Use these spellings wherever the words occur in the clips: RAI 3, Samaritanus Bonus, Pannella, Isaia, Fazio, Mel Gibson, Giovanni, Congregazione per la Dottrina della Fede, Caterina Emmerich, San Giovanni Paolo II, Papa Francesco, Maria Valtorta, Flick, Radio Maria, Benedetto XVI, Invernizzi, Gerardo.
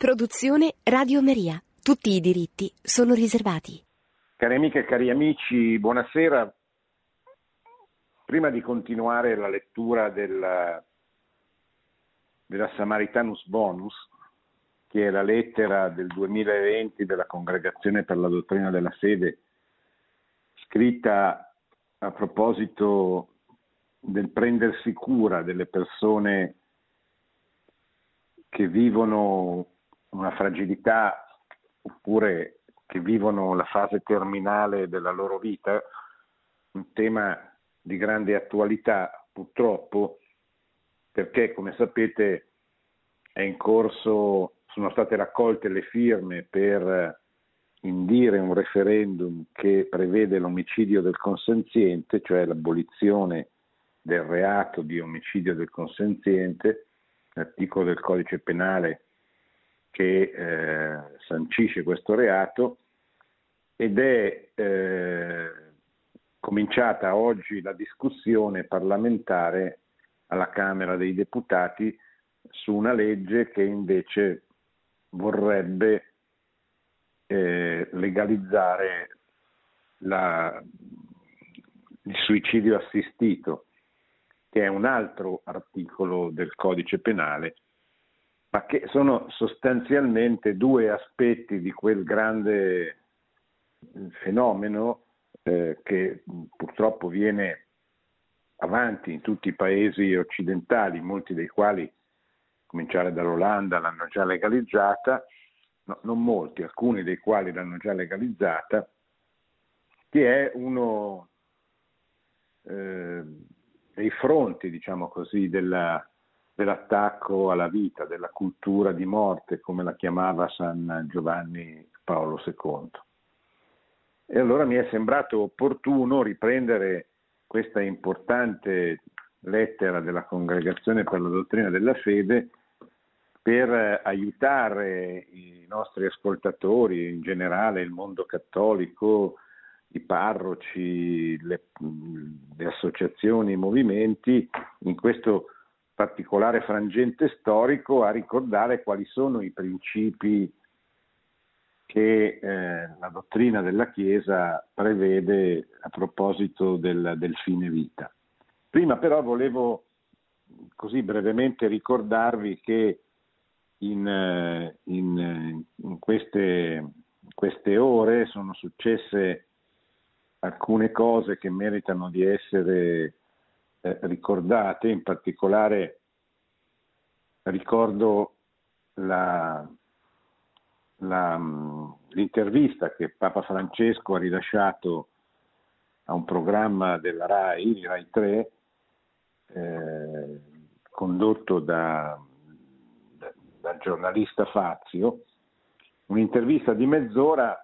Produzione Radio Maria. Tutti i diritti sono riservati. Cari amiche e cari amici, buonasera. Prima di continuare la lettura della Samaritanus Bonus, che è la lettera del 2020 della Congregazione per la Dottrina della Fede, scritta a proposito del prendersi cura delle persone che vivono una fragilità oppure che vivono la fase terminale della loro vita, un tema di grande attualità purtroppo, perché come sapete è in corso, sono state raccolte le firme per indire un referendum che prevede l'omicidio del consenziente, cioè l'abolizione del reato di omicidio del consenziente, l'articolo del codice penale che sancisce questo reato, ed è cominciata oggi la discussione parlamentare alla Camera dei Deputati su una legge che invece vorrebbe legalizzare il suicidio assistito, che è un altro articolo del codice penale, ma che sono sostanzialmente due aspetti di quel grande fenomeno che purtroppo viene avanti in tutti i paesi occidentali, molti dei quali, a cominciare dall'Olanda, l'hanno già legalizzata, no, non molti, alcuni dei quali l'hanno già legalizzata, che è uno dei fronti, diciamo così, dell'attacco alla vita, della cultura di morte, come la chiamava San Giovanni Paolo II. E allora mi è sembrato opportuno riprendere questa importante lettera della Congregazione per la Dottrina della Fede per aiutare i nostri ascoltatori, in generale il mondo cattolico, i parroci, le associazioni, i movimenti, in questo particolare frangente storico, a ricordare quali sono i principi che la dottrina della Chiesa prevede a proposito del fine vita. Prima però volevo così brevemente ricordarvi che in queste ore sono successe alcune cose che meritano di essere ricordate. In particolare ricordo l'intervista che Papa Francesco ha rilasciato a un programma della RAI, RAI 3, condotto dal giornalista Fazio, un'intervista di mezz'ora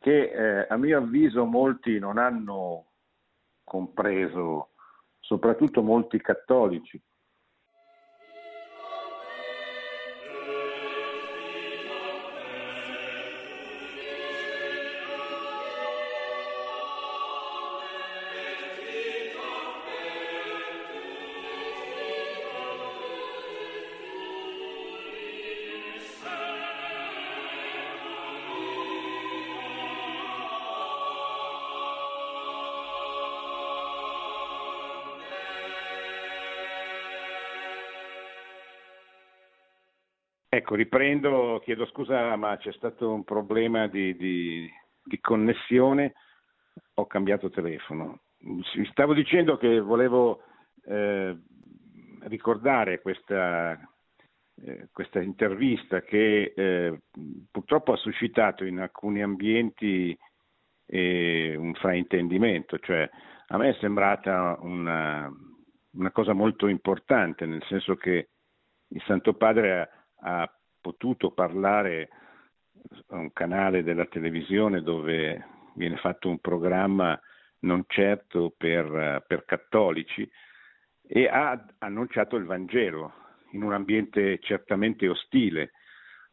che a mio avviso molti non hanno compreso, soprattutto molti cattolici. Ecco, riprendo, chiedo scusa, ma c'è stato un problema di connessione, ho cambiato telefono. Stavo dicendo che volevo ricordare questa intervista che purtroppo ha suscitato in alcuni ambienti un fraintendimento, cioè a me è sembrata una cosa molto importante, nel senso che il Santo Padre ha potuto parlare a un canale della televisione dove viene fatto un programma non certo per cattolici, e ha annunciato il Vangelo in un ambiente certamente ostile,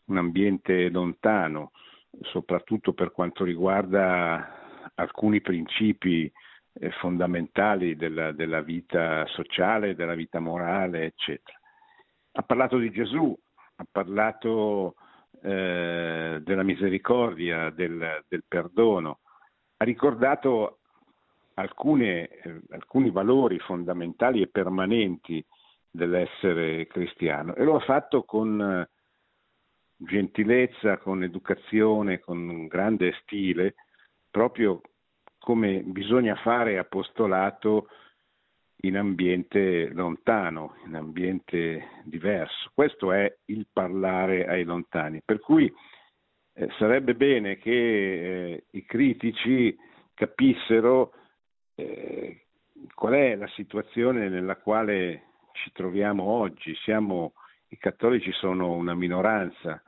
un ambiente lontano, soprattutto per quanto riguarda alcuni principi fondamentali della vita sociale, della vita morale, eccetera. Ha parlato di Gesù, ha parlato della misericordia, del perdono, ha ricordato alcuni valori fondamentali e permanenti dell'essere cristiano, e lo ha fatto con gentilezza, con educazione, con grande stile, proprio come bisogna fare apostolato in ambiente lontano, in ambiente diverso. Questo è il parlare ai lontani, per cui sarebbe bene che i critici capissero qual è la situazione nella quale ci troviamo oggi. I cattolici sono una minoranza,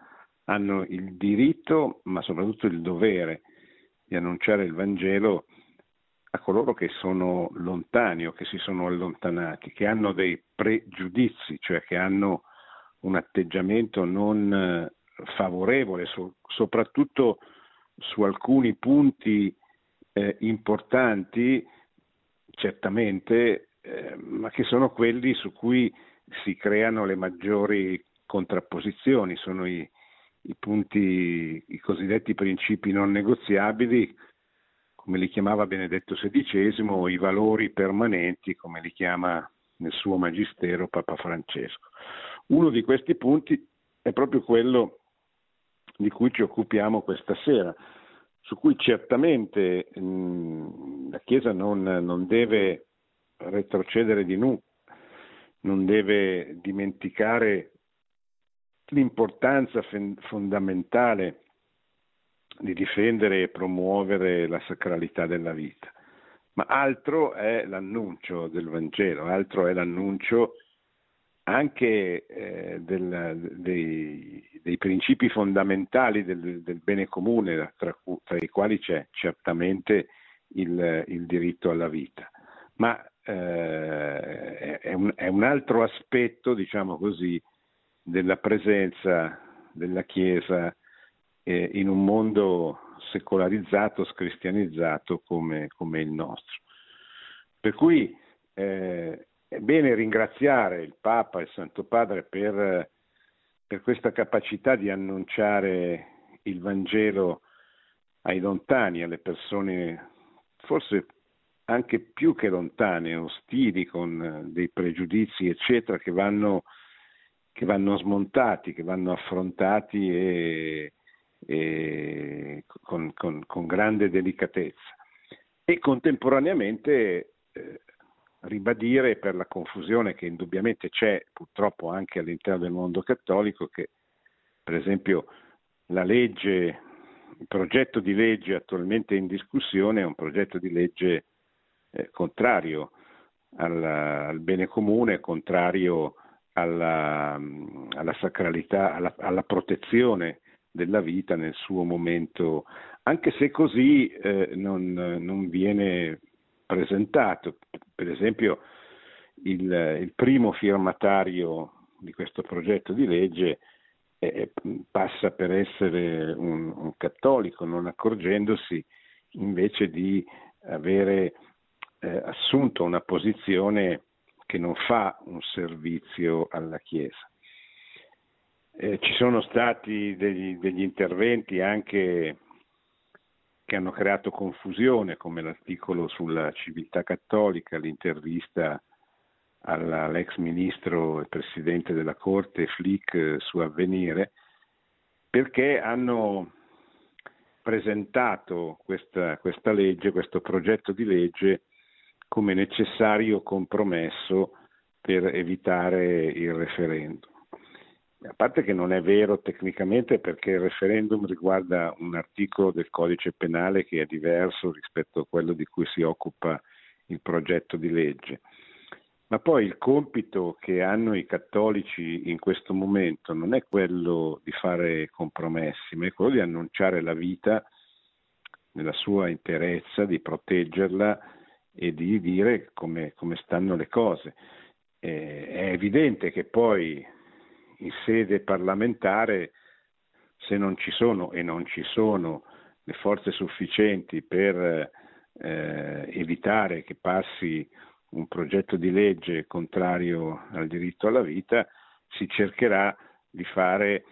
hanno il diritto ma soprattutto il dovere di annunciare il Vangelo a coloro che sono lontani o che si sono allontanati, che hanno dei pregiudizi, cioè che hanno un atteggiamento non favorevole, soprattutto su alcuni punti importanti, certamente, ma che sono quelli su cui si creano le maggiori contrapposizioni, sono i punti, i cosiddetti principi non negoziabili, come li chiamava Benedetto XVI, o i valori permanenti, come li chiama nel suo magistero Papa Francesco. Uno di questi punti è proprio quello di cui ci occupiamo questa sera, su cui certamente la Chiesa non deve retrocedere di nulla, non deve dimenticare l'importanza fondamentale di difendere e promuovere la sacralità della vita. Ma altro è l'annuncio del Vangelo, altro è l'annuncio anche dei principi fondamentali del bene comune, tra i quali c'è certamente il diritto alla vita. Ma è un altro aspetto, diciamo così, della presenza della Chiesa in un mondo secolarizzato, scristianizzato come il nostro. Per cui è bene ringraziare il Papa e il Santo Padre per questa capacità di annunciare il Vangelo ai lontani, alle persone forse anche più che lontane, ostili, con dei pregiudizi eccetera, che vanno smontati, che vanno affrontati e con grande delicatezza, e contemporaneamente ribadire, per la confusione che indubbiamente c'è purtroppo anche all'interno del mondo cattolico, che per esempio il progetto di legge attualmente in discussione è un progetto di legge contrario al bene comune, contrario alla sacralità, alla protezione della vita nel suo momento, anche se così non viene presentato. Per esempio il primo firmatario di questo progetto di legge passa per essere un cattolico, non accorgendosi invece di avere assunto una posizione che non fa un servizio alla Chiesa. Ci sono stati degli interventi anche che hanno creato confusione, come l'articolo sulla civiltà cattolica, l'intervista all'ex ministro e presidente della Corte Flick su Avvenire, perché hanno presentato questa legge, questo progetto di legge, come necessario compromesso per evitare il referendum. A parte che non è vero tecnicamente, perché il referendum riguarda un articolo del codice penale che è diverso rispetto a quello di cui si occupa il progetto di legge. Ma poi il compito che hanno i cattolici in questo momento non è quello di fare compromessi, ma è quello di annunciare la vita nella sua interezza, di proteggerla e di dire come stanno le cose. È evidente che poi in sede parlamentare, se non ci sono, e non ci sono, le forze sufficienti per evitare che passi un progetto di legge contrario al diritto alla vita, si cercherà di fare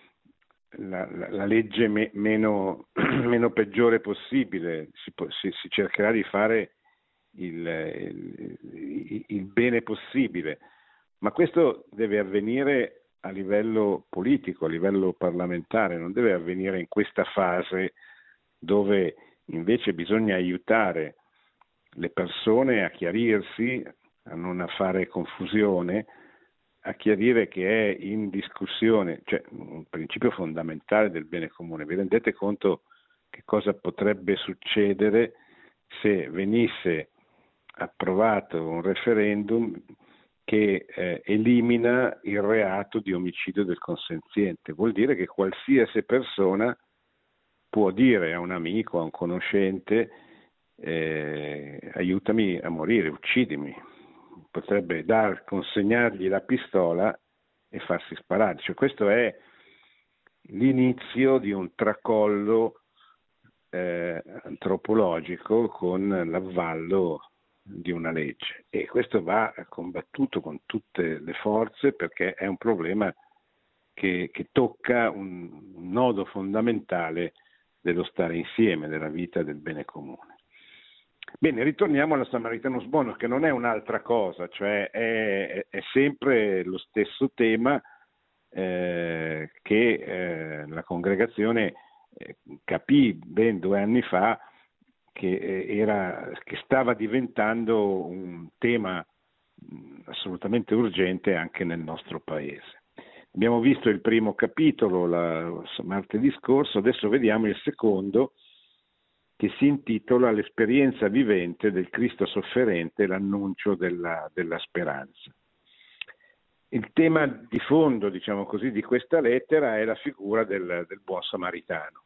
la legge meno peggiore possibile, si cercherà di fare il bene possibile, ma questo deve avvenire a livello politico, a livello parlamentare, non deve avvenire in questa fase dove invece bisogna aiutare le persone a chiarirsi, a non fare confusione, a chiarire che è in discussione, cioè un principio fondamentale del bene comune. Vi rendete conto che cosa potrebbe succedere se venisse approvato un referendum che elimina il reato di omicidio del consenziente? Vuol dire che qualsiasi persona può dire a un amico, a un conoscente, aiutami a morire, uccidimi. Potrebbe consegnargli la pistola e farsi sparare. Cioè, questo è l'inizio di un tracollo antropologico con l'avvallo di una legge, e questo va combattuto con tutte le forze, perché è un problema che tocca un nodo fondamentale dello stare insieme, della vita, del bene comune. Bene, ritorniamo alla Samaritanus Bonus, che non è un'altra cosa, cioè è sempre lo stesso tema che la congregazione capì ben 2 anni fa che stava diventando un tema assolutamente urgente anche nel nostro paese. Abbiamo visto il primo capitolo martedì scorso, adesso vediamo il secondo, che si intitola L'esperienza vivente del Cristo sofferente, l'annuncio della speranza. Il tema di fondo, diciamo così, di questa lettera è la figura del buon samaritano.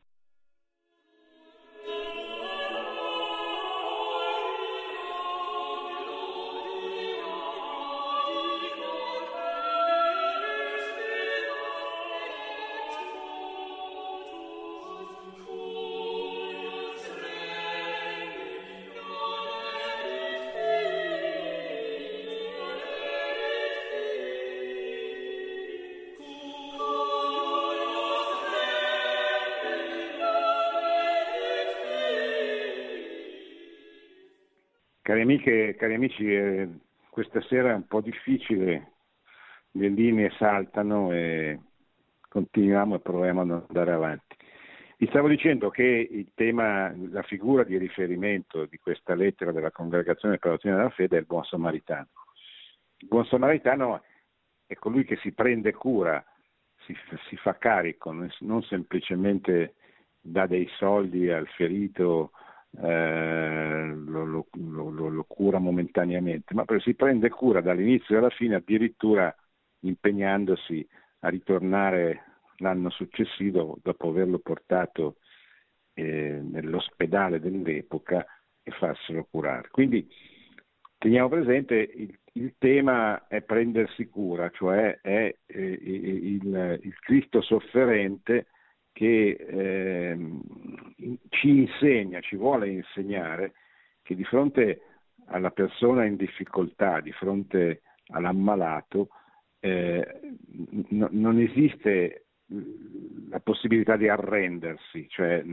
Cari amiche, cari amici, questa sera è un po' difficile, le linee saltano e continuiamo e proviamo ad andare avanti. Vi stavo dicendo che il tema, la figura di riferimento di questa lettera della Congregazione per la Dottrina della Fede è il buon samaritano. Il buon samaritano è colui che si prende cura, si fa carico, non semplicemente dà dei soldi al ferito, lo cura momentaneamente, ma si prende cura dall'inizio alla fine, addirittura impegnandosi a ritornare l'anno successivo dopo averlo portato nell'ospedale dell'epoca e farselo curare. Quindi teniamo presente il tema è prendersi cura, cioè è il Cristo sofferente che ci vuole insegnare che di fronte alla persona in difficoltà, di fronte all'ammalato, non esiste la possibilità di arrendersi, cioè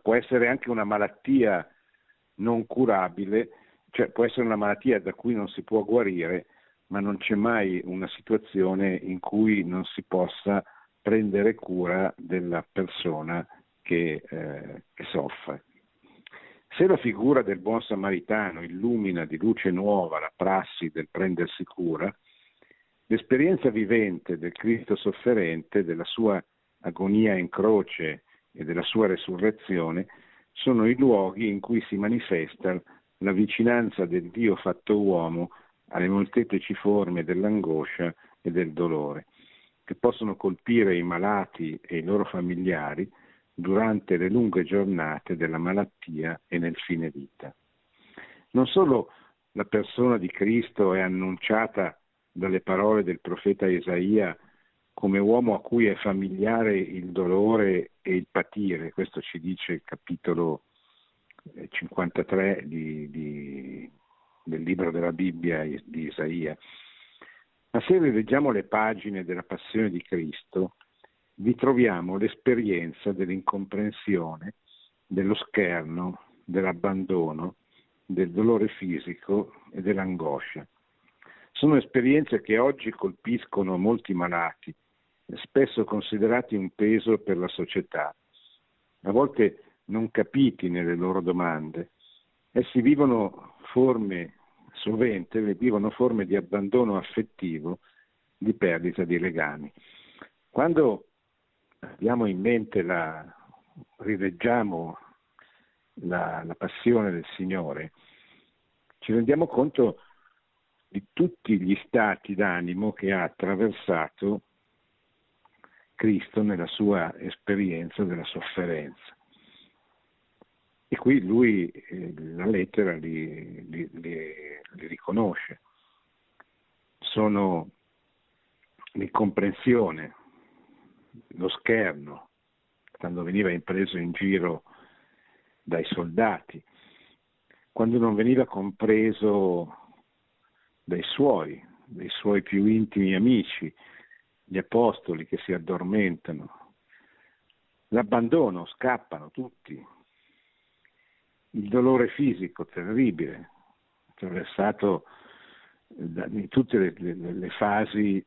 può essere anche una malattia non curabile, cioè può essere una malattia da cui non si può guarire, ma non c'è mai una situazione in cui non si possa prendere cura della persona che soffre. Se la figura del buon samaritano illumina di luce nuova la prassi del prendersi cura, l'esperienza vivente del Cristo sofferente, della sua agonia in croce e della sua resurrezione, sono i luoghi in cui si manifesta la vicinanza del Dio fatto uomo alle molteplici forme dell'angoscia e del dolore, che possono colpire i malati e i loro familiari durante le lunghe giornate della malattia e nel fine vita. Non solo la persona di Cristo è annunciata dalle parole del profeta Isaia come uomo a cui è familiare il dolore e il patire, questo ci dice il capitolo 53 del libro della Bibbia di Isaia, Ma se rileggiamo le pagine della Passione di Cristo, vi troviamo l'esperienza dell'incomprensione, dello scherno, dell'abbandono, del dolore fisico e dell'angoscia. Sono esperienze che oggi colpiscono molti malati, spesso considerati un peso per la società, a volte non capiti nelle loro domande. Essi vivono forme di abbandono affettivo, di perdita di legami. Quando abbiamo in mente rileggiamo la passione del Signore, ci rendiamo conto di tutti gli stati d'animo che ha attraversato Cristo nella sua esperienza della sofferenza. E qui lui, la lettera, li riconosce. Sono l'incomprensione, lo scherno, quando veniva preso in giro dai soldati, quando non veniva compreso dai suoi più intimi amici, gli apostoli che si addormentano, l'abbandono, scappano tutti. Il dolore fisico terribile, attraversato in tutte le fasi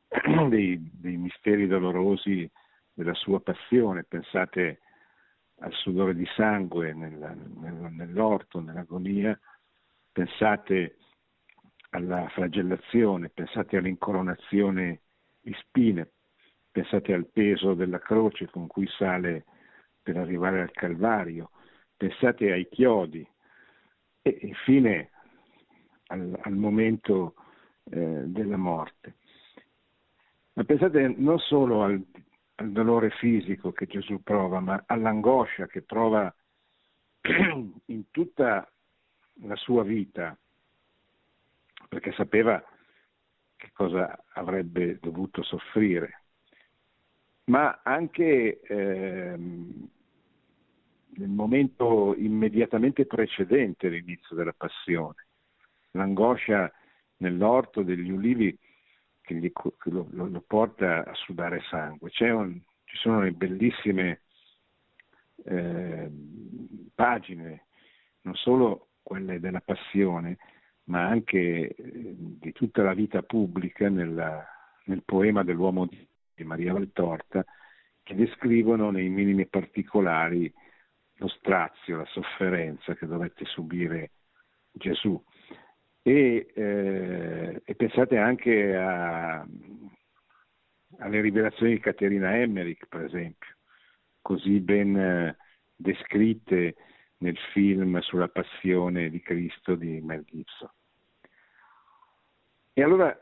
dei misteri dolorosi della sua passione. Pensate al sudore di sangue nell'orto, nell'agonia, pensate alla flagellazione, pensate all'incoronazione di spine, pensate al peso della croce con cui sale per arrivare al Calvario, pensate ai chiodi e infine al momento della morte. Ma pensate non solo al dolore fisico che Gesù prova, ma all'angoscia che prova in tutta la sua vita, perché sapeva che cosa avrebbe dovuto soffrire, ma anche nel momento immediatamente precedente all'inizio della passione, l'angoscia nell'orto degli ulivi che lo porta a sudare sangue. Ci sono le bellissime pagine, non solo quelle della passione, ma anche di tutta la vita pubblica nel poema dell'Uomo di Maria Valtorta, che descrivono nei minimi particolari lo strazio, la sofferenza che dovette subire Gesù. E pensate anche alle rivelazioni di Caterina Emmerich, per esempio, così ben descritte nel film sulla Passione di Cristo di Mel Gibson. E allora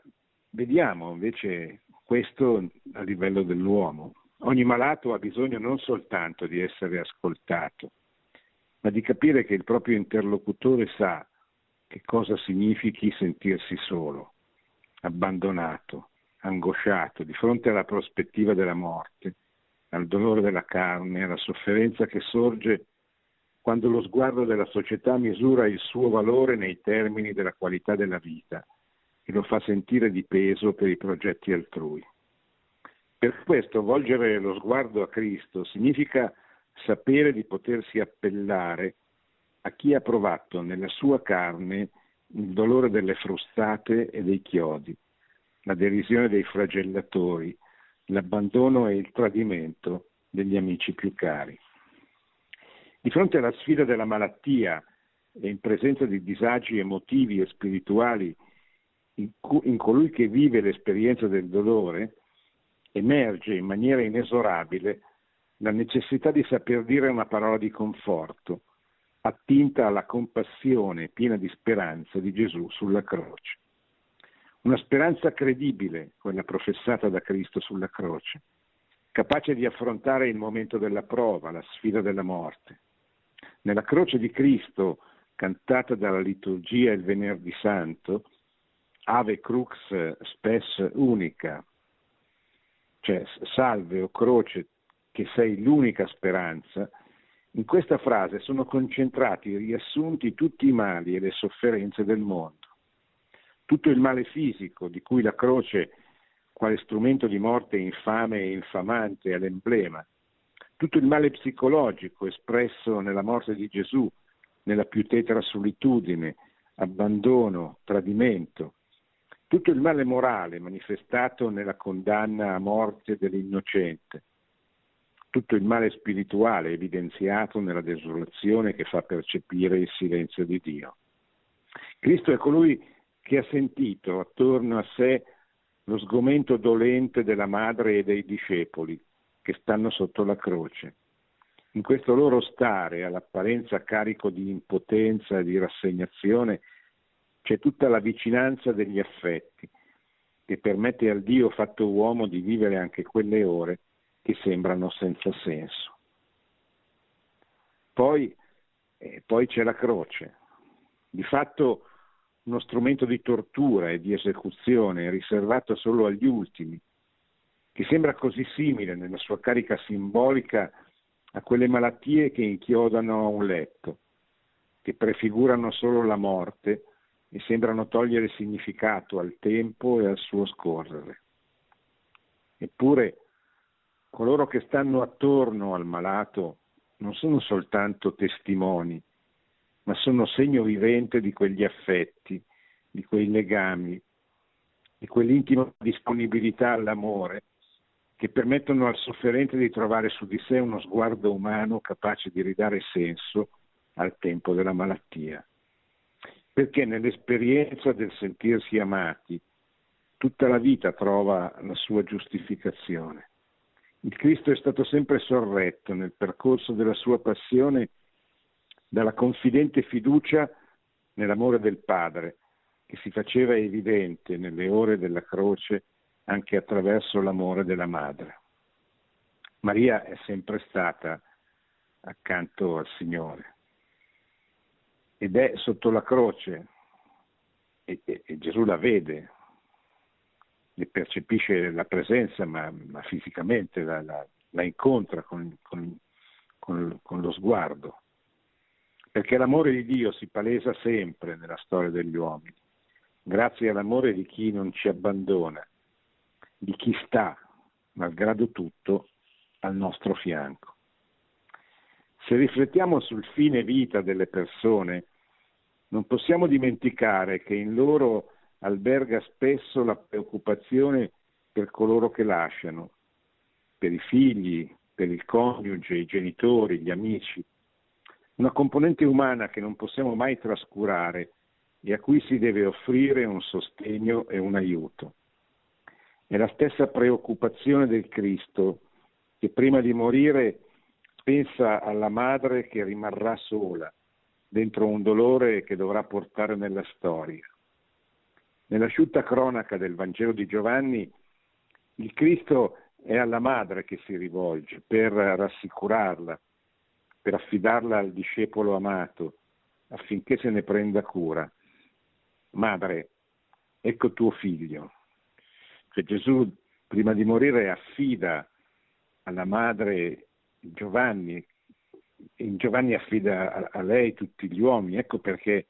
vediamo invece questo a livello dell'uomo. Ogni malato ha bisogno non soltanto di essere ascoltato, ma di capire che il proprio interlocutore sa che cosa significhi sentirsi solo, abbandonato, angosciato, di fronte alla prospettiva della morte, al dolore della carne, alla sofferenza che sorge quando lo sguardo della società misura il suo valore nei termini della qualità della vita e lo fa sentire di peso per i progetti altrui. Per questo volgere lo sguardo a Cristo significa sapere di potersi appellare a chi ha provato nella sua carne il dolore delle frustate e dei chiodi, la derisione dei flagellatori, l'abbandono e il tradimento degli amici più cari. Di fronte alla sfida della malattia e in presenza di disagi emotivi e spirituali in colui che vive l'esperienza del dolore, emerge in maniera inesorabile la necessità di saper dire una parola di conforto, attinta alla compassione piena di speranza di Gesù sulla croce. Una speranza credibile, quella professata da Cristo sulla croce, capace di affrontare il momento della prova, la sfida della morte. Nella croce di Cristo, cantata dalla liturgia il Venerdì Santo, Ave crux spes unica, cioè salve o croce che sei l'unica speranza, in questa frase sono concentrati e riassunti tutti i mali e le sofferenze del mondo. Tutto il male fisico di cui la croce quale strumento di morte infame e infamante, è l'emblema. Tutto il male psicologico espresso nella morte di Gesù, nella più tetra solitudine, abbandono, tradimento, tutto il male morale manifestato nella condanna a morte dell'innocente, tutto il male spirituale evidenziato nella desolazione che fa percepire il silenzio di Dio. Cristo è colui che ha sentito attorno a sé lo sgomento dolente della madre e dei discepoli che stanno sotto la croce. In questo loro stare, all'apparenza carico di impotenza e di rassegnazione, c'è tutta la vicinanza degli affetti che permette al Dio fatto uomo di vivere anche quelle ore che sembrano senza senso. Poi c'è la croce, di fatto uno strumento di tortura e di esecuzione riservato solo agli ultimi, che sembra così simile nella sua carica simbolica a quelle malattie che inchiodano a un letto, che prefigurano solo la morte e sembrano togliere significato al tempo e al suo scorrere. Eppure coloro che stanno attorno al malato non sono soltanto testimoni, ma sono segno vivente di quegli affetti, di quei legami, di quell'intima disponibilità all'amore che permettono al sofferente di trovare su di sé uno sguardo umano capace di ridare senso al tempo della malattia. Perché nell'esperienza del sentirsi amati tutta la vita trova la sua giustificazione. Il Cristo è stato sempre sorretto nel percorso della sua passione dalla confidente fiducia nell'amore del Padre, che si faceva evidente nelle ore della croce anche attraverso l'amore della Madre. Maria è sempre stata accanto al Signore ed è sotto la croce e Gesù la vede, ne percepisce la presenza, ma fisicamente la incontra con lo sguardo, perché l'amore di Dio si palesa sempre nella storia degli uomini, grazie all'amore di chi non ci abbandona, di chi sta, malgrado tutto, al nostro fianco. Se riflettiamo sul fine vita delle persone, non possiamo dimenticare che in loro alberga spesso la preoccupazione per coloro che lasciano, per i figli, per il coniuge, i genitori, gli amici. Una componente umana che non possiamo mai trascurare e a cui si deve offrire un sostegno e un aiuto. È la stessa preoccupazione del Cristo che prima di morire pensa alla madre che rimarrà sola dentro un dolore che dovrà portare nella storia. Nell'asciutta cronaca del Vangelo di Giovanni, il Cristo è alla madre che si rivolge per rassicurarla, per affidarla al discepolo amato affinché se ne prenda cura. Madre, ecco tuo figlio. Cioè Gesù prima di morire affida alla madre Giovanni, in Giovanni affida a lei tutti gli uomini. Ecco perché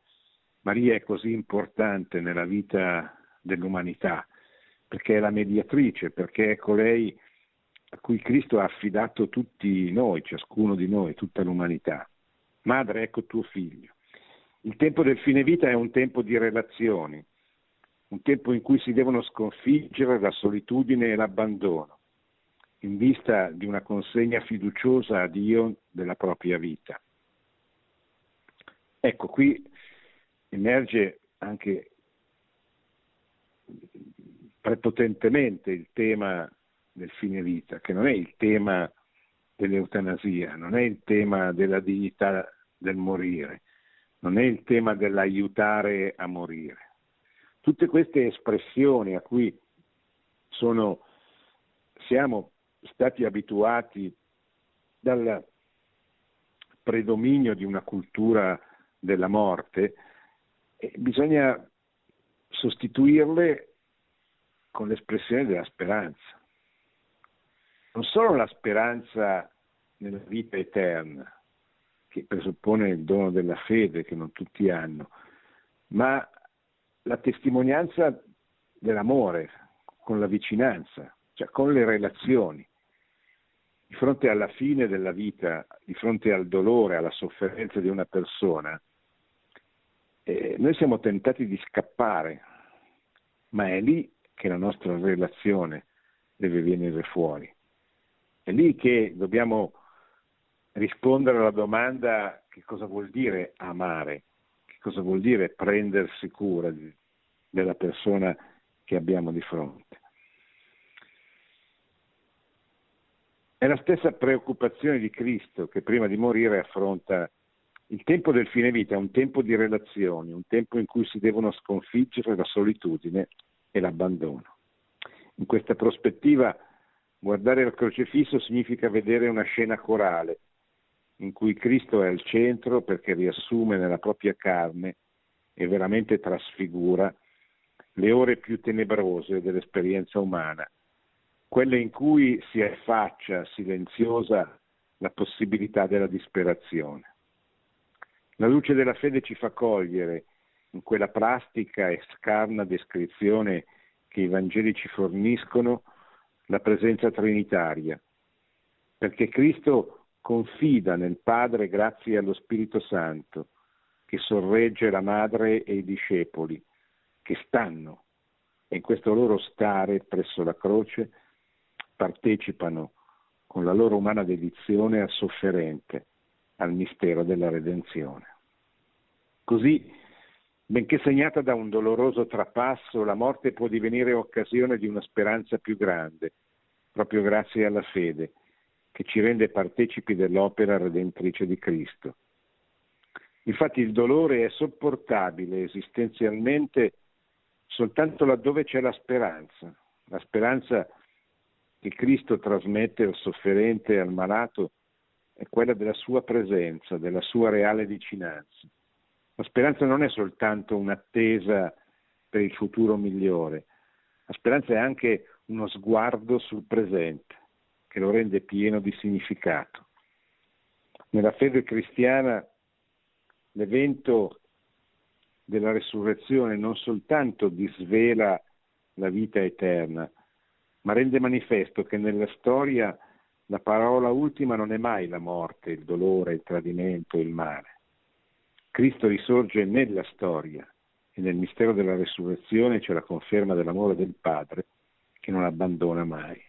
Maria è così importante nella vita dell'umanità, perché è la mediatrice, perché è colei a cui Cristo ha affidato tutti noi, ciascuno di noi, tutta l'umanità. Madre, ecco tuo figlio. Il tempo del fine vita è un tempo di relazioni, un tempo in cui si devono sconfiggere la solitudine e l'abbandono, in vista di una consegna fiduciosa a Dio della propria vita. Ecco, qui emerge anche prepotentemente il tema del fine vita, che non è il tema dell'eutanasia, non è il tema della dignità del morire, non è il tema dell'aiutare a morire. Tutte queste espressioni a cui siamo stati abituati dal predominio di una cultura della morte, bisogna sostituirle con l'espressione della speranza. Non solo la speranza nella vita eterna, che presuppone il dono della fede che non tutti hanno, ma la testimonianza dell'amore con la vicinanza, cioè con le relazioni. Di fronte alla fine della vita, di fronte al dolore, alla sofferenza di una persona, noi siamo tentati di scappare, ma è lì che la nostra relazione deve venire fuori. È lì che dobbiamo rispondere alla domanda: che cosa vuol dire amare? Che cosa vuol dire prendersi cura della persona che abbiamo di fronte? È la stessa preoccupazione di Cristo, che prima di morire affronta il tempo del fine vita, un tempo di relazioni, un tempo in cui si devono sconfiggere la solitudine e l'abbandono. In questa prospettiva, guardare il crocifisso significa vedere una scena corale, in cui Cristo è al centro perché riassume nella propria carne e veramente trasfigura le ore più tenebrose dell'esperienza umana, quelle in cui si affaccia silenziosa la possibilità della disperazione. La luce della fede ci fa cogliere in quella plastica e scarna descrizione che i Vangeli ci forniscono la presenza trinitaria, perché Cristo confida nel Padre grazie allo Spirito Santo, che sorregge la Madre e i discepoli, che stanno, e in questo loro stare presso la croce partecipano con la loro umana dedizione al sofferente, al mistero della redenzione. Così, benché segnata da un doloroso trapasso, la morte può divenire occasione di una speranza più grande, proprio grazie alla fede, che ci rende partecipi dell'opera redentrice di Cristo. Infatti il dolore è sopportabile esistenzialmente soltanto laddove c'è la speranza che Cristo trasmette al sofferente e al malato è quella della sua presenza, della sua reale vicinanza. La speranza non è soltanto un'attesa per il futuro migliore, la speranza è anche uno sguardo sul presente che lo rende pieno di significato. Nella fede cristiana l'evento della resurrezione non soltanto disvela la vita eterna, ma rende manifesto che nella storia la parola ultima non è mai la morte, il dolore, il tradimento, il male. Cristo risorge nella storia e nel mistero della resurrezione c'è la conferma dell'amore del Padre che non abbandona mai.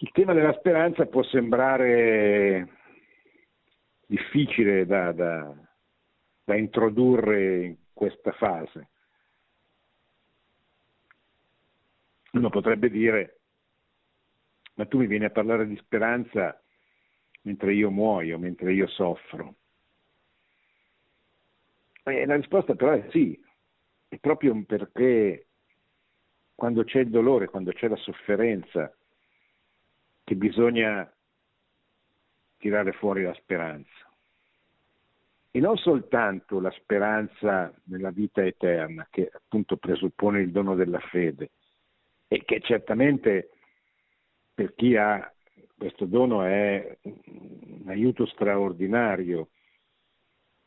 Il tema della speranza può sembrare difficile da introdurre in questa fase. Uno potrebbe dire: ma tu mi vieni a parlare di speranza mentre io muoio, mentre io soffro? E la risposta però è sì, è proprio perché quando c'è il dolore, quando c'è la sofferenza, che bisogna tirare fuori la speranza. E non soltanto la speranza nella vita eterna, che appunto presuppone il dono della fede, e che certamente per chi ha questo dono è un aiuto straordinario,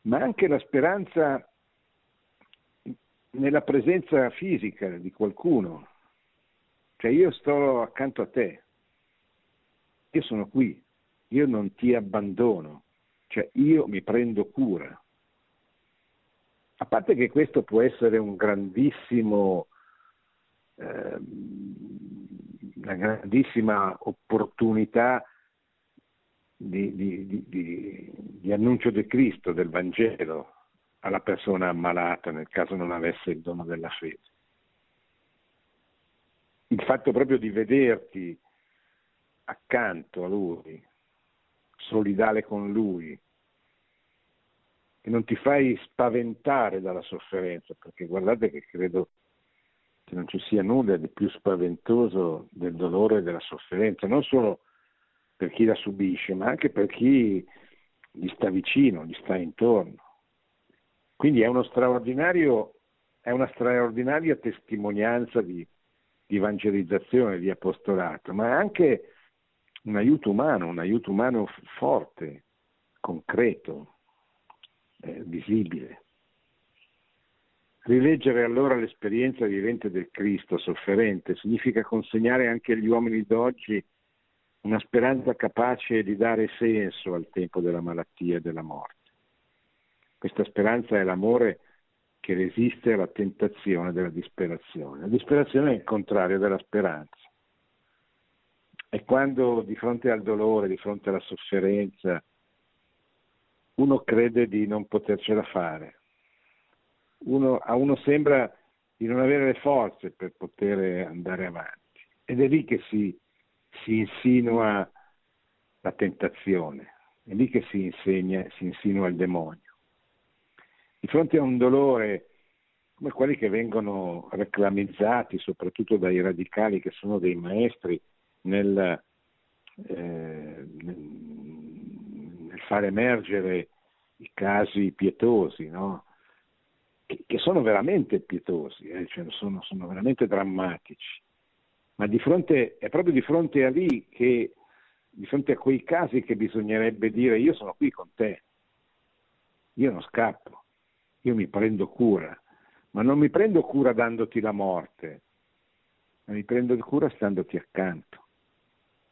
ma anche la speranza nella presenza fisica di qualcuno. Cioè, io sto accanto a te, io sono qui, io non ti abbandono, cioè io mi prendo cura. A parte che questo può essere un grandissimo, una grandissima opportunità di annuncio di Cristo, del Vangelo, alla persona ammalata, nel caso non avesse il dono della fede. Il fatto proprio di vederti accanto a Lui, solidale con Lui, e non ti fai spaventare dalla sofferenza, perché guardate che credo che non ci sia nulla di più spaventoso del dolore e della sofferenza, non solo per chi la subisce, ma anche per chi gli sta vicino, gli sta intorno. Quindi è una straordinaria testimonianza di evangelizzazione, di apostolato, ma è anche un aiuto umano forte, concreto, visibile. Rileggere allora l'esperienza vivente del Cristo sofferente significa consegnare anche agli uomini d'oggi una speranza capace di dare senso al tempo della malattia e della morte. Questa speranza è l'amore che resiste alla tentazione della disperazione. La disperazione è il contrario della speranza. E quando di fronte al dolore, di fronte alla sofferenza, uno crede di non potercela fare, a uno sembra di non avere le forze per poter andare avanti, ed è lì che si insinua la tentazione, è lì che si insinua il demonio. Di fronte a un dolore come quelli che vengono reclamizzati soprattutto dai radicali, che sono dei maestri nel far emergere i casi pietosi, no? Che sono veramente pietosi, cioè sono veramente drammatici. Ma di fronte a quei casi che bisognerebbe dire: io sono qui con te, io non scappo, io mi prendo cura, ma non mi prendo cura dandoti la morte, ma mi prendo cura standoti accanto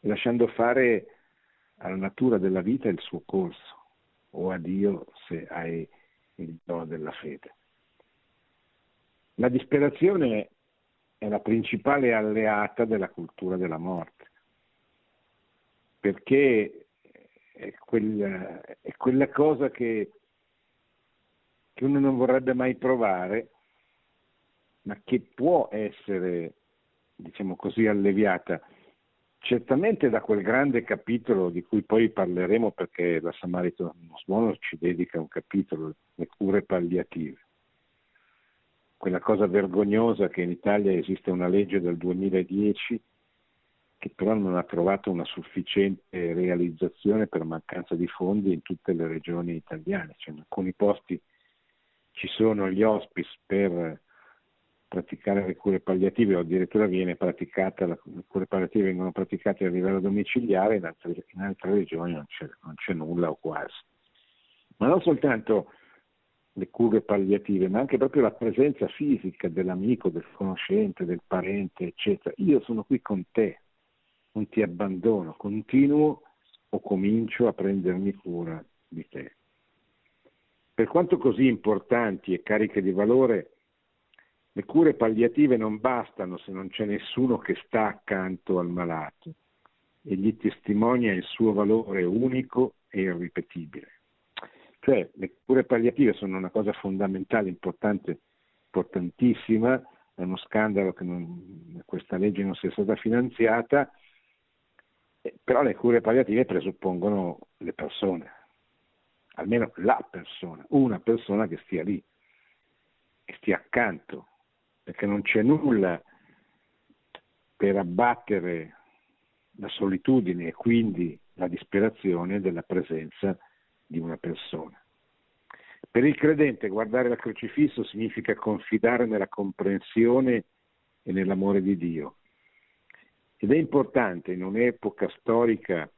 e lasciando fare alla natura della vita il suo corso, o a Dio se hai il dono della fede. La disperazione è la principale alleata della cultura della morte, perché è quella cosa che uno non vorrebbe mai provare, ma che può essere, diciamo così, alleviata certamente da quel grande capitolo di cui poi parleremo, perché la Samaritanus Bonus ci dedica un capitolo, le cure palliative. Quella cosa vergognosa che in Italia esiste una legge dal 2010 che però non ha trovato una sufficiente realizzazione per mancanza di fondi in tutte le regioni italiane. Cioè, in alcuni posti ci sono gli hospice per praticare le cure palliative, o addirittura le cure palliative vengono praticate a livello domiciliare, in altre regioni non c'è nulla o quasi. Ma non soltanto le cure palliative, ma anche proprio la presenza fisica dell'amico, del conoscente, del parente, eccetera. Io sono qui con te, non ti abbandono, continuo o comincio a prendermi cura di te. Per quanto così importanti e cariche di valore, le cure palliative non bastano se non c'è nessuno che sta accanto al malato e gli testimonia il suo valore unico e irripetibile. Cioè, le cure palliative sono una cosa fondamentale, importante, importantissima. È uno scandalo che questa legge non sia stata finanziata, però le cure palliative presuppongono le persone, almeno la persona, una persona che stia lì, che stia accanto, perché non c'è nulla per abbattere la solitudine e quindi la disperazione della presenza di una persona. Per il credente guardare la crocifisso significa confidare nella comprensione e nell'amore di Dio, ed è importante in un'epoca storica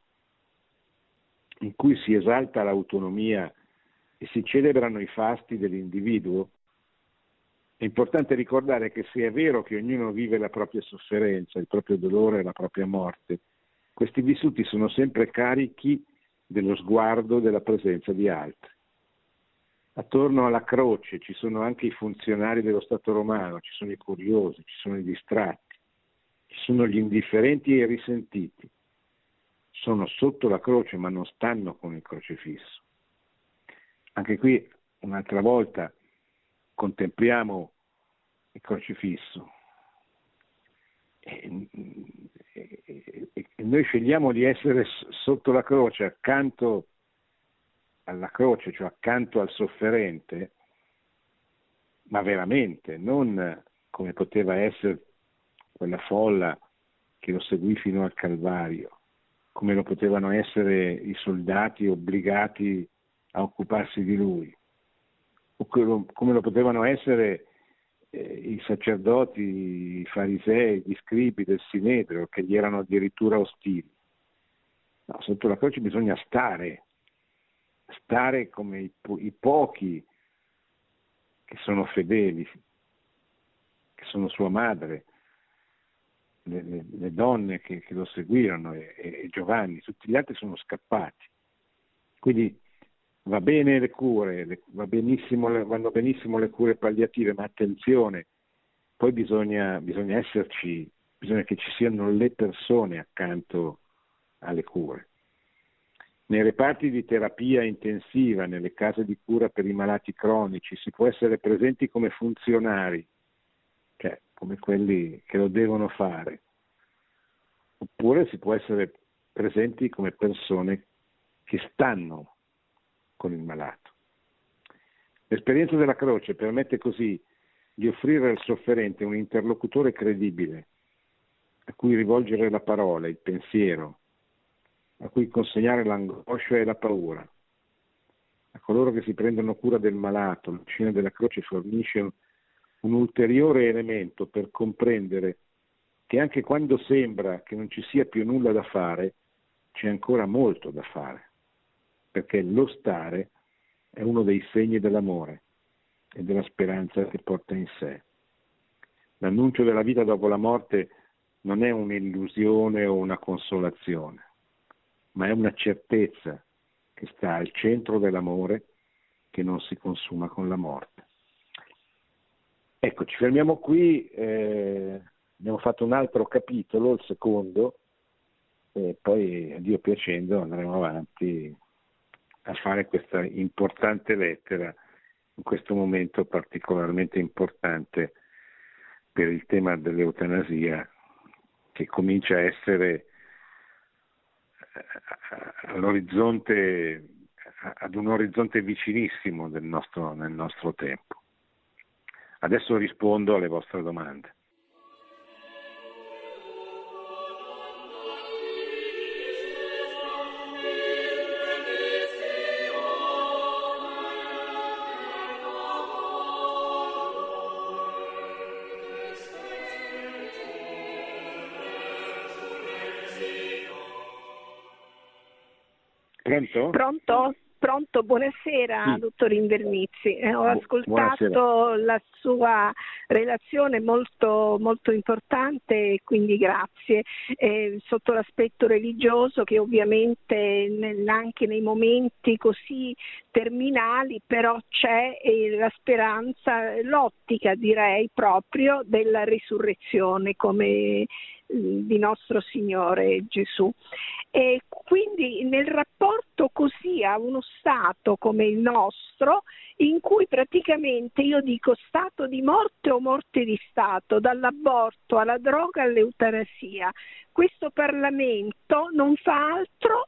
in cui si esalta l'autonomia e si celebrano i fasti dell'individuo, è importante ricordare che, se è vero che ognuno vive la propria sofferenza, il proprio dolore e la propria morte, questi vissuti sono sempre carichi dello sguardo, della presenza di altri. Attorno alla croce ci sono anche i funzionari dello Stato romano, ci sono i curiosi, ci sono i distratti, ci sono gli indifferenti e i risentiti. Sono sotto la croce ma non stanno con il crocifisso. Anche qui un'altra volta contempliamo il crocifisso e noi scegliamo di essere sotto la croce, accanto alla croce, cioè accanto al sofferente, ma veramente, non come poteva essere quella folla che lo seguì fino al Calvario, come lo potevano essere i soldati obbligati a occuparsi di lui, o come lo potevano essere i sacerdoti, i farisei, gli scribi del Sinedrio, che gli erano addirittura ostili. No, sotto la croce bisogna stare come i pochi che sono fedeli, che sono sua madre, le donne che lo seguirono e Giovanni, tutti gli altri sono scappati. Quindi va bene le cure, vanno benissimo le cure palliative, ma attenzione, poi bisogna esserci, bisogna che ci siano le persone accanto alle cure. Nei reparti di terapia intensiva, nelle case di cura per i malati cronici, si può essere presenti come funzionari, cioè come quelli che lo devono fare, oppure si può essere presenti come persone che stanno con il malato. L'esperienza della croce permette così di offrire al sofferente un interlocutore credibile, a cui rivolgere la parola, il pensiero, a cui consegnare l'angoscia e la paura. A coloro che si prendono cura del malato, la scena della croce fornisce un ulteriore elemento per comprendere che anche quando sembra che non ci sia più nulla da fare, c'è ancora molto da fare, perché lo stare è uno dei segni dell'amore e della speranza che porta in sé. L'annuncio della vita dopo la morte non è un'illusione o una consolazione, ma è una certezza che sta al centro dell'amore che non si consuma con la morte. Ecco, ci fermiamo qui, abbiamo fatto un altro capitolo, il secondo, e poi a Dio piacendo andremo avanti a fare questa importante lettera in questo momento particolarmente importante per il tema dell'eutanasia, che comincia a essere all'orizzonte, ad un orizzonte vicinissimo nel nostro tempo. Adesso rispondo alle vostre domande. Pronto? Pronto, buonasera, sì. Dottor Invernizzi. Ho ascoltato la sua relazione molto, molto importante, quindi grazie. Sotto l'aspetto religioso, che ovviamente anche nei momenti così terminali, però c'è la speranza, l'ottica direi proprio della risurrezione come di nostro Signore Gesù. E quindi nel rapporto così a uno stato come il nostro, in cui praticamente io dico stato di morte o morte di stato, dall'aborto alla droga all'eutanasia, questo Parlamento non fa altro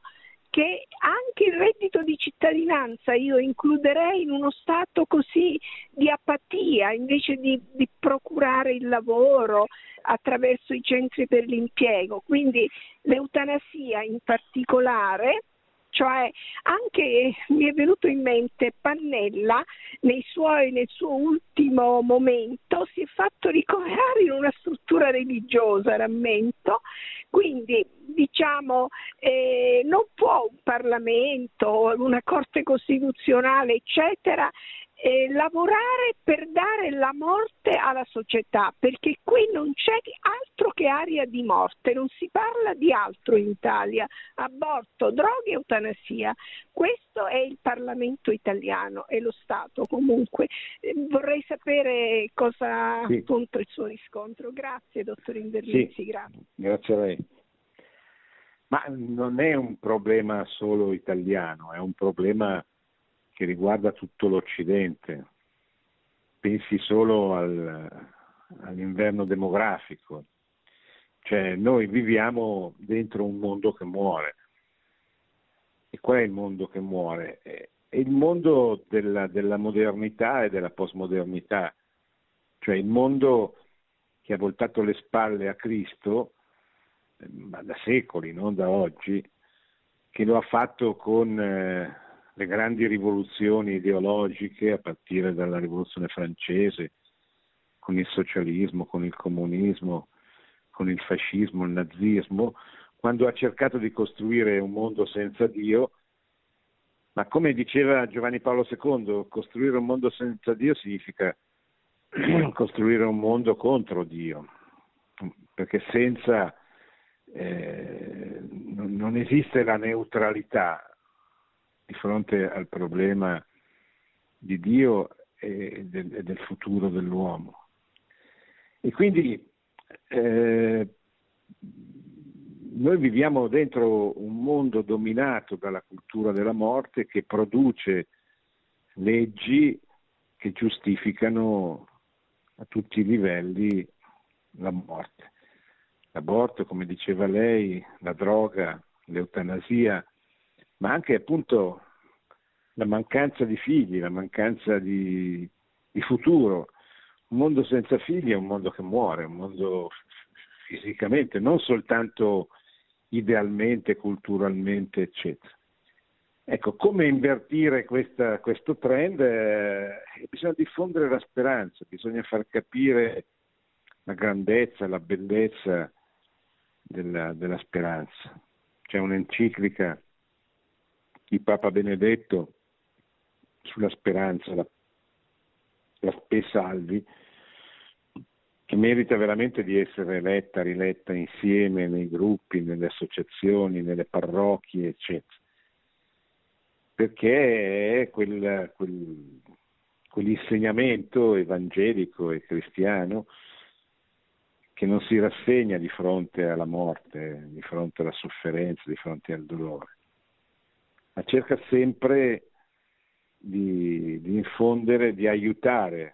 che anche il reddito di cittadinanza io includerei in uno stato così di apatia, invece di procurare il lavoro attraverso i centri per l'impiego. Quindi l'eutanasia in particolare, cioè anche mi è venuto in mente Pannella nel suo ultimo momento si è fatto ricoverare in una struttura religiosa, rammento. Quindi diciamo non può un Parlamento, una Corte Costituzionale eccetera lavorare per dare la morte alla società, perché qui non c'è altro che aria di morte, non si parla di altro in Italia, aborto, droghe, eutanasia. Questo è il Parlamento italiano e lo Stato comunque. Vorrei sapere cosa sì. Appunto il suo riscontro. Grazie dottor Invernizzi, sì, grazie. Grazie a lei. Ma non è un problema solo italiano, è un problema che riguarda tutto l'Occidente. Pensi solo all'inverno demografico, cioè noi viviamo dentro un mondo che muore. E qual è il mondo che muore? È il mondo della modernità e della postmodernità, cioè il mondo che ha voltato le spalle a Cristo, ma da secoli, non da oggi, che lo ha fatto con le grandi rivoluzioni ideologiche, a partire dalla rivoluzione francese, con il socialismo, con il comunismo, con il fascismo, il nazismo, quando ha cercato di costruire un mondo senza Dio Ma come diceva Giovanni Paolo II, costruire un mondo senza Dio significa costruire un mondo contro Dio, perché senza non esiste la neutralità di fronte al problema di Dio e del futuro dell'uomo. E quindi noi viviamo dentro un mondo dominato dalla cultura della morte, che produce leggi che giustificano a tutti i livelli la morte. L'aborto, come diceva lei, la droga, l'eutanasia, ma anche appunto la mancanza di figli, la mancanza di futuro. Un mondo senza figli è un mondo che muore, un mondo fisicamente, non soltanto idealmente, culturalmente, eccetera. Ecco, come invertire questo trend? Bisogna diffondere la speranza, bisogna far capire la grandezza, la bellezza della speranza. C'è un'enciclica di Papa Benedetto sulla speranza, la Spe Salvi, che merita veramente di essere letta, riletta insieme nei gruppi, nelle associazioni, nelle parrocchie, eccetera. Perché è quell'insegnamento evangelico e cristiano che non si rassegna di fronte alla morte, di fronte alla sofferenza, di fronte al dolore, ma cerca sempre di infondere, di aiutare,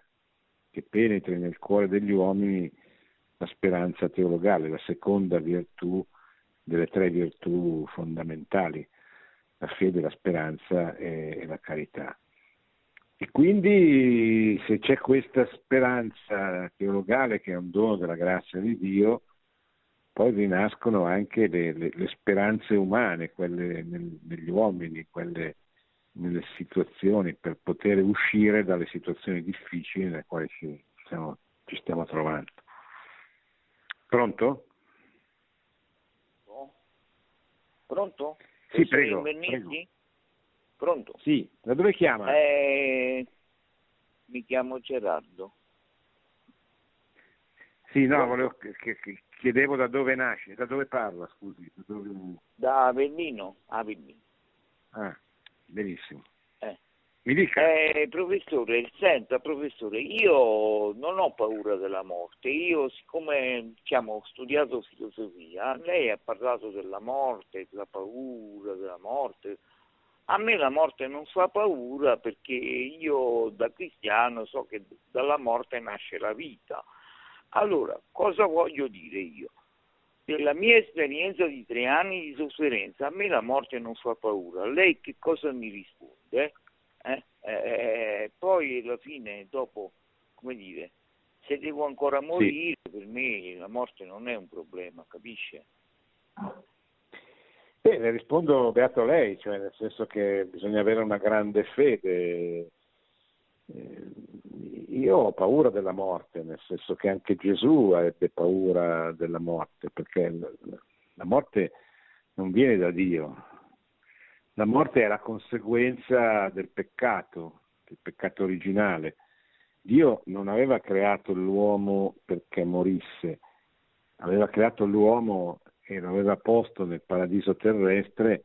che penetri nel cuore degli uomini la speranza teologale, la seconda virtù delle tre virtù fondamentali, la fede, la speranza e la carità. E quindi se c'è questa speranza teologale, che è un dono della grazia di Dio, poi rinascono anche le speranze umane, quelle negli uomini, quelle nelle situazioni, per poter uscire dalle situazioni difficili nelle quali ci stiamo trovando. Pronto? Pronto? Sì, prego. Pronto? Sì, da dove chiama? Mi chiamo Gerardo. Sì, no, chiedevo da dove nasce, da dove parla, scusi. Da Avellino. Ah, benissimo. Mi dica. Professore, senta professore, io non ho paura della morte. Io, siccome ho studiato filosofia, lei ha parlato della morte, della paura della morte. A me la morte non fa paura, perché io da cristiano so che dalla morte nasce la vita. Allora, cosa voglio dire io? Nella mia esperienza di 3 anni di sofferenza, a me la morte non fa paura. Lei che cosa mi risponde? Poi alla fine, dopo, se devo ancora morire, sì, per me la morte non è un problema, capisce? Le rispondo beato a lei, cioè nel senso che bisogna avere una grande fede. Io ho paura della morte, nel senso che anche Gesù ebbe paura della morte, perché la morte non viene da Dio. La morte è la conseguenza del peccato originale. Dio non aveva creato l'uomo perché morisse, aveva creato l'uomo e lo aveva posto nel paradiso terrestre.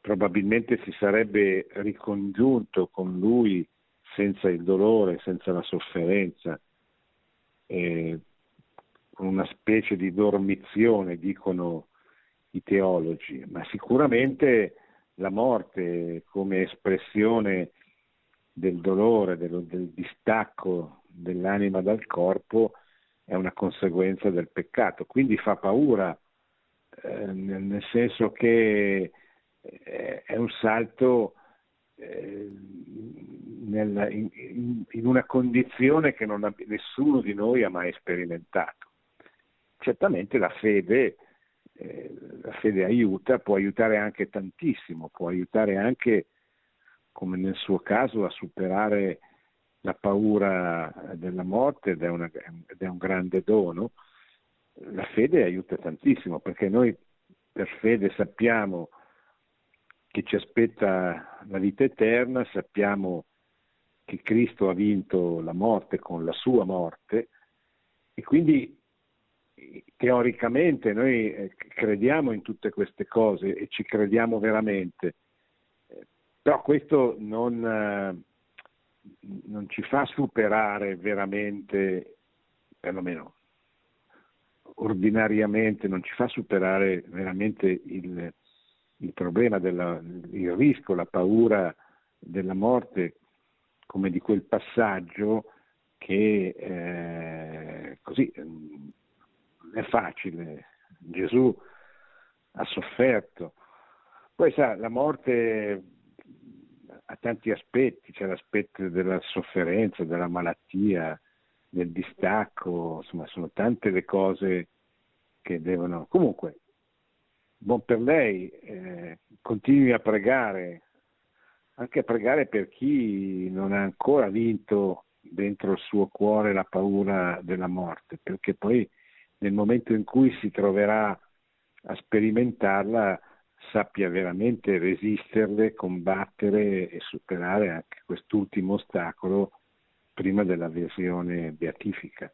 Probabilmente si sarebbe ricongiunto con lui senza il dolore, senza la sofferenza, con una specie di dormizione, dicono i teologi, ma sicuramente la morte, come espressione del dolore, del distacco dell'anima dal corpo, è una conseguenza del peccato, quindi fa paura, nel senso che è un salto in una condizione che nessuno di noi ha mai sperimentato. Certamente la fede aiuta, può aiutare anche tantissimo, può aiutare anche, come nel suo caso, a superare la paura della morte, ed è un grande dono. La fede aiuta tantissimo, perché noi per fede sappiamo che ci aspetta la vita eterna, sappiamo che Cristo ha vinto la morte con la sua morte, e quindi teoricamente noi crediamo in tutte queste cose e ci crediamo veramente, però questo non ci fa superare veramente, perlomeno ordinariamente, non ci fa superare veramente il problema, il rischio, la paura della morte come di quel passaggio che così non è facile. Gesù ha sofferto. Poi sa, la morte ha tanti aspetti, c'è l'aspetto della sofferenza, della malattia, del distacco, insomma sono tante le cose che devono... Comunque, buon per lei, continui a pregare, anche a pregare per chi non ha ancora vinto dentro il suo cuore la paura della morte, perché poi nel momento in cui si troverà a sperimentarla sappia veramente resisterle, combattere e superare anche quest'ultimo ostacolo prima della visione beatifica.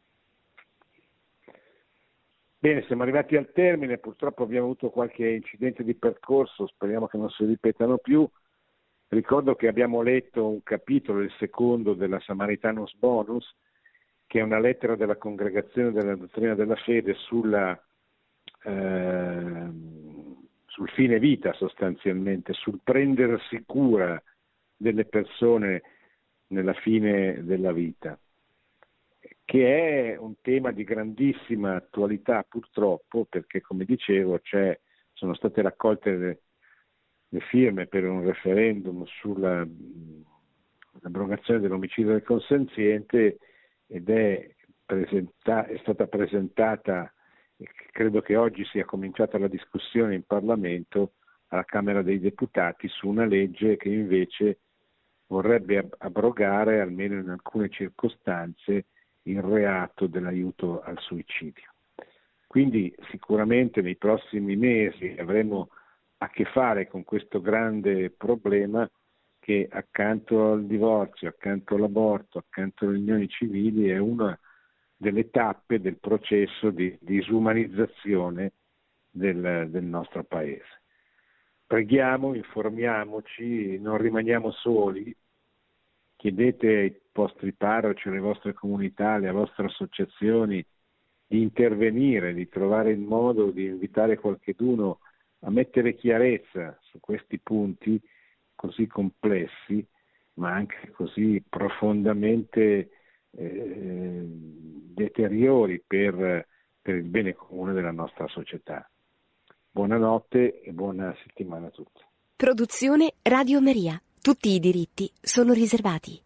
Bene, siamo arrivati al termine, purtroppo abbiamo avuto qualche incidente di percorso, speriamo che non si ripetano più. Ricordo che abbiamo letto un capitolo, il secondo, della Samaritanus Bonus, che è una lettera della Congregazione della Dottrina della Fede sul fine vita sostanzialmente, sul prendersi cura delle persone nella fine della vita, che è un tema di grandissima attualità purtroppo, perché come dicevo sono state raccolte le firme per un referendum sulla abrogazione dell'omicidio del consenziente, ed è stata presentata, credo che oggi sia cominciata la discussione in Parlamento alla Camera dei Deputati su una legge che invece vorrebbe abrogare, almeno in alcune circostanze, il reato dell'aiuto al suicidio. Quindi sicuramente nei prossimi mesi avremo a che fare con questo grande problema che, accanto al divorzio, accanto all'aborto, accanto alle unioni civili, è una delle tappe del processo di disumanizzazione del nostro Paese. Preghiamo, informiamoci, non rimaniamo soli, chiedete ai vostri parroci, alle vostre comunità, alle vostre associazioni di intervenire, di trovare il modo di invitare qualcheduno a mettere chiarezza su questi punti così complessi, ma anche così profondamente deteriori per il bene comune della nostra società. Buonanotte e buona settimana a tutti. Produzione Radio Maria. Tutti i diritti sono riservati.